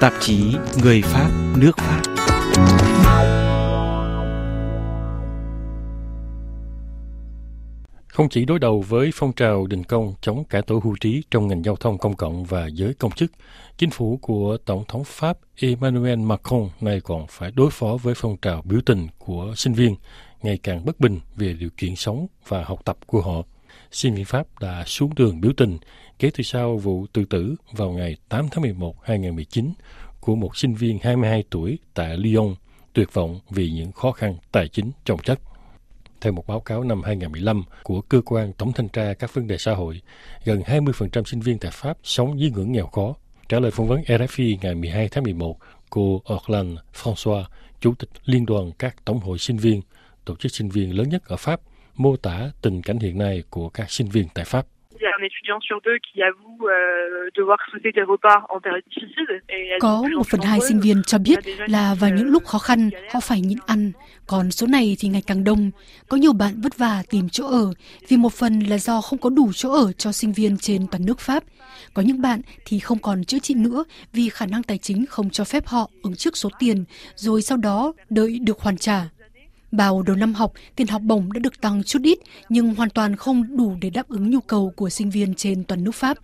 Tạp chí Người Pháp, nước Pháp. Không chỉ đối đầu với phong trào đình công chống cải tổ hưu trí trong ngành giao thông công cộng và giới công chức, chính phủ của Tổng thống Pháp Emmanuel Macron nay còn phải đối phó với phong trào biểu tình của sinh viên, ngày càng bất bình về điều kiện sống và học tập của họ. Sinh viên Pháp đã xuống đường biểu tình kể từ sau vụ tự tử vào ngày 8 tháng 11, 2019 của một sinh viên 22 tuổi tại Lyon, tuyệt vọng vì những khó khăn tài chính trồng chất. Theo một báo cáo năm 2015 của Cơ quan Tổng thanh tra các vấn đề xã hội, gần 20% sinh viên tại Pháp sống dưới ngưỡng nghèo khó. Trả lời phỏng vấn RFI ngày 12 tháng 11, cô Auckland François, Chủ tịch Liên đoàn các Tổng hội sinh viên, tổ chức sinh viên lớn nhất ở Pháp, mô tả tình cảnh hiện nay của các sinh viên tại Pháp. Có 1/2 sinh viên cho biết là vào những lúc khó khăn họ phải nhịn ăn, còn số này thì ngày càng đông. Có nhiều bạn vất vả tìm chỗ ở vì một phần là do không có đủ chỗ ở cho sinh viên trên toàn nước Pháp. Có những bạn thì không còn chữa trị nữa vì khả năng tài chính không cho phép họ ứng trước số tiền rồi sau đó đợi được hoàn trả. Vào đầu năm học, tiền học bổng đã được tăng chút ít nhưng hoàn toàn không đủ để đáp ứng nhu cầu của sinh viên trên toàn nước Pháp.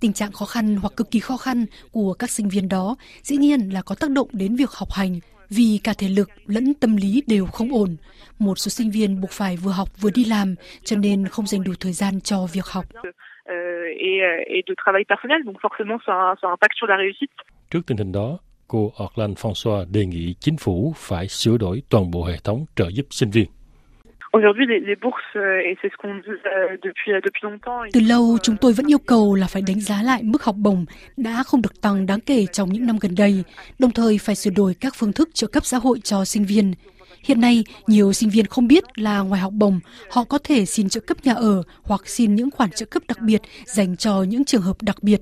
Tình trạng khó khăn hoặc cực kỳ khó khăn của các sinh viên đó dĩ nhiên là có tác động đến việc học hành vì cả thể lực lẫn tâm lý đều không ổn. Một số sinh viên buộc phải vừa học vừa đi làm cho nên không dành đủ thời gian cho việc học. Trước tình hình đó, cô Auckland François đề nghị chính phủ phải sửa đổi toàn bộ hệ thống trợ giúp sinh viên. Từ lâu, chúng tôi vẫn yêu cầu là phải đánh giá lại mức học bổng đã không được tăng đáng kể trong những năm gần đây, đồng thời phải sửa đổi các phương thức trợ cấp xã hội cho sinh viên. Hiện nay, nhiều sinh viên không biết là ngoài học bổng, họ có thể xin trợ cấp nhà ở hoặc xin những khoản trợ cấp đặc biệt dành cho những trường hợp đặc biệt.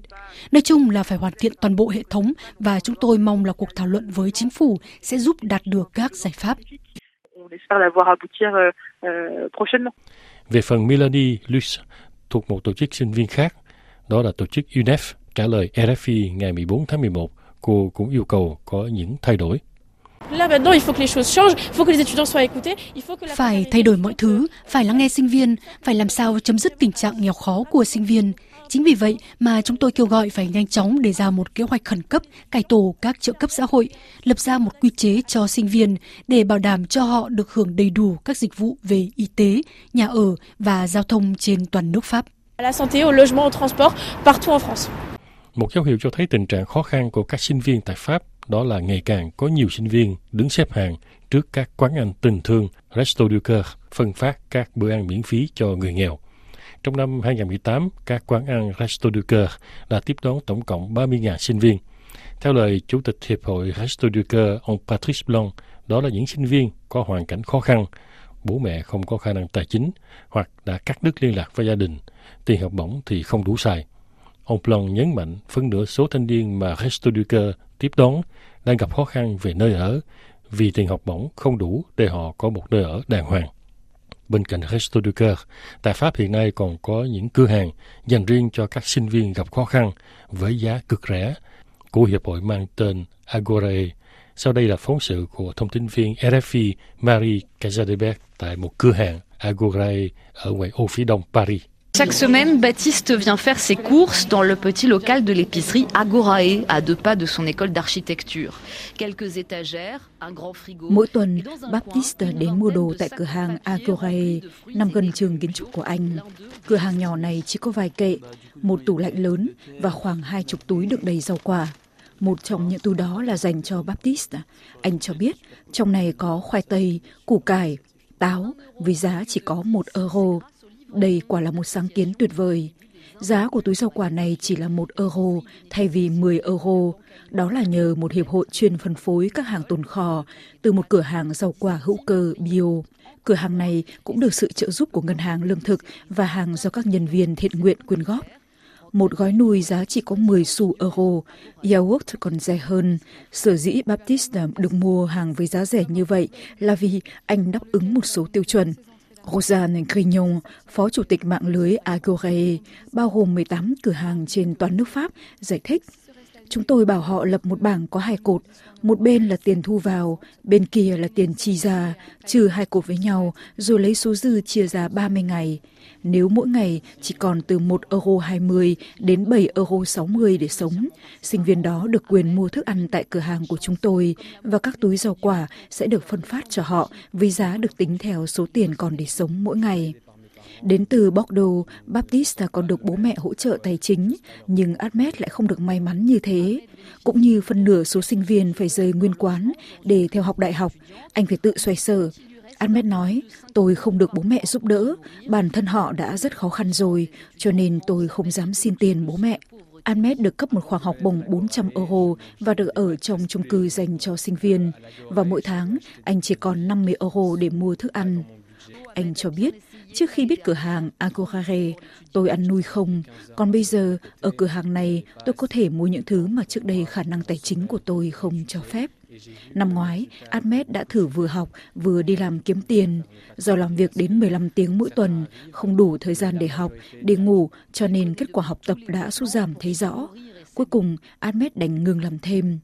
Nói chung là phải hoàn thiện toàn bộ hệ thống và chúng tôi mong là cuộc thảo luận với chính phủ sẽ giúp đạt được các giải pháp. Về phần Milani Luce, thuộc một tổ chức sinh viên khác, đó là tổ chức UNEF, trả lời RFI ngày 14 tháng 11, cô cũng yêu cầu có những thay đổi. Phải thay đổi mọi thứ, phải lắng nghe sinh viên, phải làm sao chấm dứt tình trạng nghèo khó của sinh viên. Chính vì vậy mà chúng tôi kêu gọi phải nhanh chóng đề ra một kế hoạch khẩn cấp, cải tổ các trợ cấp xã hội, lập ra một quy chế cho sinh viên để bảo đảm cho họ được hưởng đầy đủ các dịch vụ về y tế, nhà ở và giao thông trên toàn nước Pháp. Một dấu hiệu cho thấy tình trạng khó khăn của các sinh viên tại Pháp đó là ngày càng có nhiều sinh viên đứng xếp hàng trước các quán ăn tình thương Resto du cœur phân phát các bữa ăn miễn phí cho người nghèo. Trong năm 2018, các quán ăn Resto du cœur đã tiếp đón tổng cộng 30.000 sinh viên. Theo lời Chủ tịch Hiệp hội Resto du cœur, ông Patrice Blanc, đó là những sinh viên có hoàn cảnh khó khăn, bố mẹ không có khả năng tài chính hoặc đã cắt đứt liên lạc với gia đình, tiền học bổng thì không đủ xài. Ông Blanc nhấn mạnh phân nửa số thanh niên mà Resto du cœur tiếp đón đang gặp khó khăn về nơi ở vì tiền học bổng không đủ để họ có một nơi ở đàng hoàng. Bên cạnh Resto du cœur, tại Pháp hiện nay còn có những cửa hàng dành riêng cho các sinh viên gặp khó khăn với giá cực rẻ của hiệp hội mang tên Agorae. Sau đây là phóng sự của thông tin viên RFI Marie Casadebecq tại một cửa hàng Agorae ở ngoại ô phía đông Paris. Chaque semaine, Baptiste vient faire ses courses dans le petit local de l'épicerie Agorae, à 2 pas de son école d'architecture. Quelques étagères, un grand frigo. Mỗi tuần, Baptiste đến mua đồ tại cửa hàng Agorae, nằm gần trường kiến trúc của anh. Cửa hàng nhỏ này chỉ có vài kệ, một tủ lạnh lớn và khoảng 20 túi đựng đầy rau quả. Một trong những túi đó là dành cho Baptiste. Anh cho biết trong này có khoai tây, củ cải, táo với giá chỉ có 1 euro. Đây quả là một sáng kiến tuyệt vời. Giá của túi rau quả này chỉ là 1 euro thay vì 10 euro. Đó là nhờ một hiệp hội chuyên phân phối các hàng tồn kho từ một cửa hàng rau quả hữu cơ bio. Cửa hàng này cũng được sự trợ giúp của Ngân hàng Lương thực và hàng do các nhân viên thiện nguyện quyên góp. Một gói nùi giá chỉ có 10 xu euro, yogurt còn rẻ hơn. Sở dĩ Baptiste được mua hàng với giá rẻ như vậy là vì anh đáp ứng một số tiêu chuẩn. Rosane Grignon, Phó Chủ tịch mạng lưới Agorae, bao gồm 18 cửa hàng trên toàn nước Pháp, giải thích. Chúng tôi bảo họ lập một bảng có hai cột, một bên là tiền thu vào, bên kia là tiền chi ra, trừ hai cột với nhau rồi lấy số dư chia ra 30 ngày. Nếu mỗi ngày chỉ còn từ 1,20 € đến 7,60 € để sống, sinh viên đó được quyền mua thức ăn tại cửa hàng của chúng tôi và các túi rau quả sẽ được phân phát cho họ với giá được tính theo số tiền còn để sống mỗi ngày. Đến từ Bordeaux, Baptiste còn được bố mẹ hỗ trợ tài chính, nhưng Ahmed lại không được may mắn như thế. Cũng như phân nửa số sinh viên phải rời nguyên quán để theo học đại học, anh phải tự xoay sở. Ahmed nói, tôi không được bố mẹ giúp đỡ, bản thân họ đã rất khó khăn rồi, cho nên tôi không dám xin tiền bố mẹ. Ahmed được cấp một khoản học bổng 400 € và được ở trong chung cư dành cho sinh viên. Và mỗi tháng, anh chỉ còn 50 € để mua thức ăn. Anh cho biết, trước khi biết cửa hàng Agorae, tôi ăn nuôi không, còn bây giờ ở cửa hàng này tôi có thể mua những thứ mà trước đây khả năng tài chính của tôi không cho phép. Năm ngoái, Ahmed đã thử vừa học vừa đi làm kiếm tiền. Do làm việc đến 15 tiếng mỗi tuần, không đủ thời gian để học, để ngủ, cho nên kết quả học tập đã sút giảm thấy rõ. Cuối cùng, Ahmed đành ngừng làm thêm.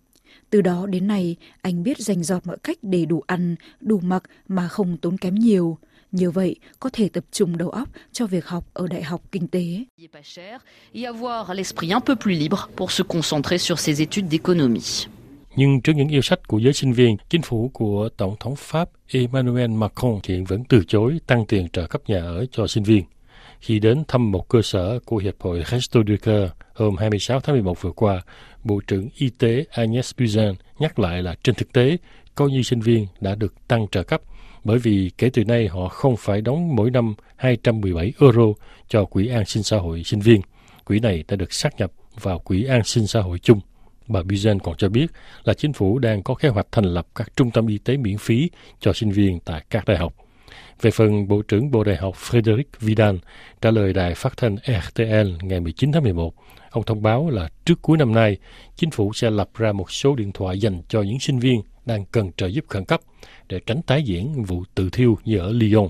Từ đó đến nay, anh biết rành rọt mọi cách để đủ ăn, đủ mặc mà không tốn kém nhiều. Nhờ vậy, có thể tập trung đầu óc cho việc học ở Đại học Kinh tế. Nhưng trước những yêu sách của giới sinh viên, chính phủ của Tổng thống Pháp Emmanuel Macron hiện vẫn từ chối tăng tiền trợ cấp nhà ở cho sinh viên. Khi đến thăm một cơ sở của Hiệp hội Resto du cœur hôm 26 tháng 11 vừa qua, Bộ trưởng Y tế Agnès Buzyn nhắc lại là trên thực tế, có nhiều sinh viên đã được tăng trợ cấp, bởi vì kể từ nay họ không phải đóng mỗi năm 217 € cho Quỹ An sinh xã hội sinh viên. Quỹ này đã được sáp nhập vào Quỹ An sinh xã hội chung. Bà Buzyn còn cho biết là chính phủ đang có kế hoạch thành lập các trung tâm y tế miễn phí cho sinh viên tại các đại học. Về phần, Bộ trưởng Bộ Đại học Frederick Vidal trả lời đài phát thanh RTL ngày 19 tháng 11. Ông thông báo là trước cuối năm nay, chính phủ sẽ lập ra một số điện thoại dành cho những sinh viên đang cần trợ giúp khẩn cấp để tránh tái diễn vụ tự thiêu như ở Lyon.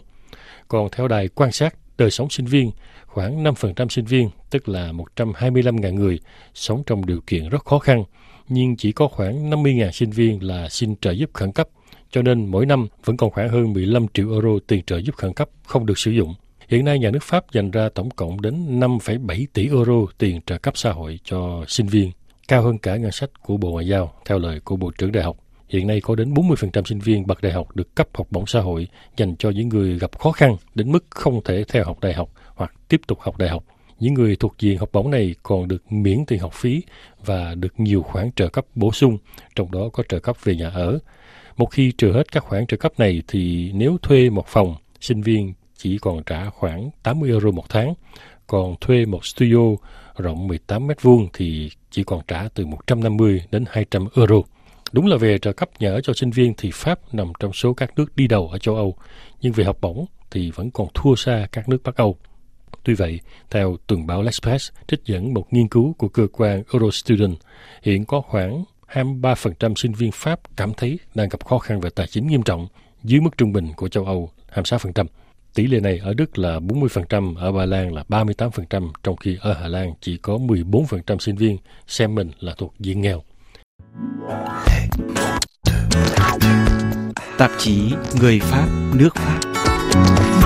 Còn theo đài quan sát đời sống sinh viên, khoảng 5% sinh viên, tức là 125.000 người, sống trong điều kiện rất khó khăn, nhưng chỉ có khoảng 50.000 sinh viên là xin trợ giúp khẩn cấp. Cho nên mỗi năm vẫn còn khoảng hơn 15 triệu euro tiền trợ giúp khẩn cấp không được sử dụng. Hiện nay nhà nước Pháp dành ra tổng cộng đến 5,7 tỷ euro tiền trợ cấp xã hội cho sinh viên, cao hơn cả ngân sách của Bộ Ngoại giao, theo lời của Bộ trưởng Đại học. Hiện nay có đến 40% sinh viên bậc đại học được cấp học bổng xã hội dành cho những người gặp khó khăn đến mức không thể theo học đại học hoặc tiếp tục học đại học. Những người thuộc diện học bổng này còn được miễn tiền học phí và được nhiều khoản trợ cấp bổ sung, trong đó có trợ cấp về nhà ở. Một khi trừ hết các khoản trợ cấp này thì nếu thuê một phòng, sinh viên chỉ còn trả khoảng 80 € một tháng, còn thuê một studio rộng 18 m2 thì chỉ còn trả từ 150 đến 200 €. Đúng là về trợ cấp nhà ở cho sinh viên thì Pháp nằm trong số các nước đi đầu ở châu Âu, nhưng về học bổng thì vẫn còn thua xa các nước Bắc Âu. Tuy vậy, theo tuần báo L'Express trích dẫn một nghiên cứu của cơ quan Eurostudent, hiện có khoảng 23% sinh viên Pháp cảm thấy đang gặp khó khăn về tài chính nghiêm trọng, dưới mức trung bình của châu Âu 26%. Tỷ lệ này ở Đức là 40%, ở Ba Lan là 38%, trong khi ở Hà Lan chỉ có 14% sinh viên xem mình là thuộc diện nghèo. Tạp chí Người Pháp, nước Pháp.